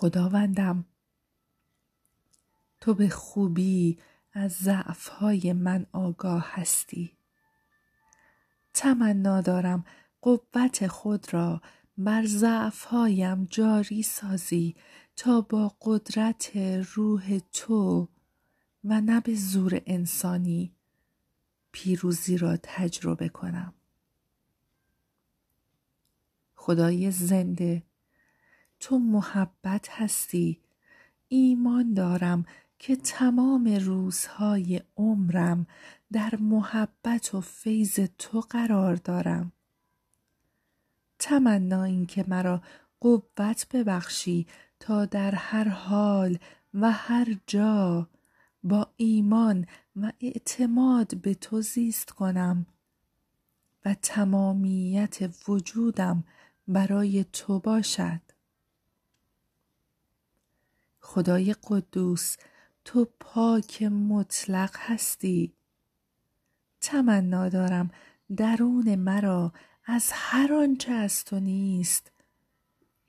خداوندم، تو به خوبی از ضعف‌های من آگاه هستی. تمنا دارم قوت خود را بر ضعف‌هایم جاری سازی تا با قدرت روح تو و نه به زور انسانی پیروزی را تجربه کنم. خدای زنده، تو محبت هستی. ایمان دارم که تمام روزهای عمرم در محبت و فیض تو قرار دارم. تمنا این که مرا قوت ببخشی تا در هر حال و هر جا با ایمان و اعتماد به تو زیست کنم و تمامیت وجودم برای تو باشد. خدای قدوس، تو پاک مطلق هستی. تمنا دارم درون مرا از هر آنچه از تو نیست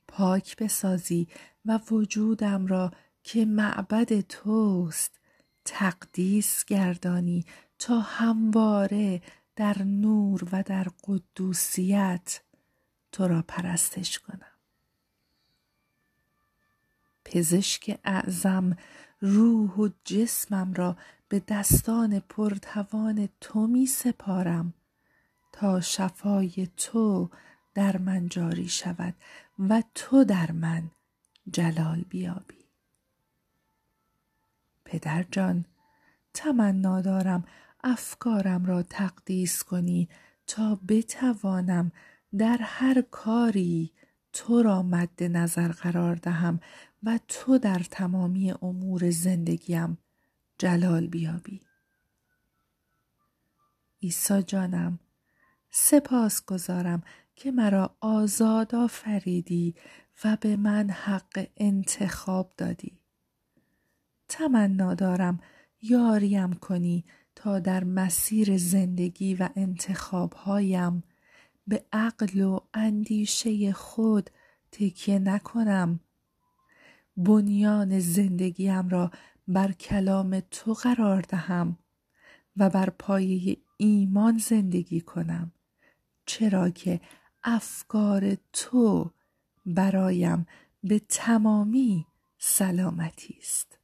پاک بسازی و وجودم را که معبد توست تقدیس گردانی تا همواره در نور و در قدوسیت تو را پرستش کنم. پزشک اعظم، روح و جسمم را به دستان پرتوان تو می سپارم تا شفای تو در من جاری شود و تو در من جلال بیابی. پدر جان، تمنا دارم افکارم را تقدیس کنی تا بتوانم در هر کاری تو را مد نظر قرار دهم و تو در تمامی امور زندگیم جلال بیابی. عیسی جانم، سپاس گزارم که مرا آزاد آفریدی و به من حق انتخاب دادی. تمنا دارم یاریم کنی تا در مسیر زندگی و انتخابهایم به عقل و اندیشه خود تکیه نکنم. بنیان زندگیم را بر کلام تو قرار دهم و بر پایه ایمان زندگی کنم، چرا که افکار تو برایم به تمامی سلامتی است.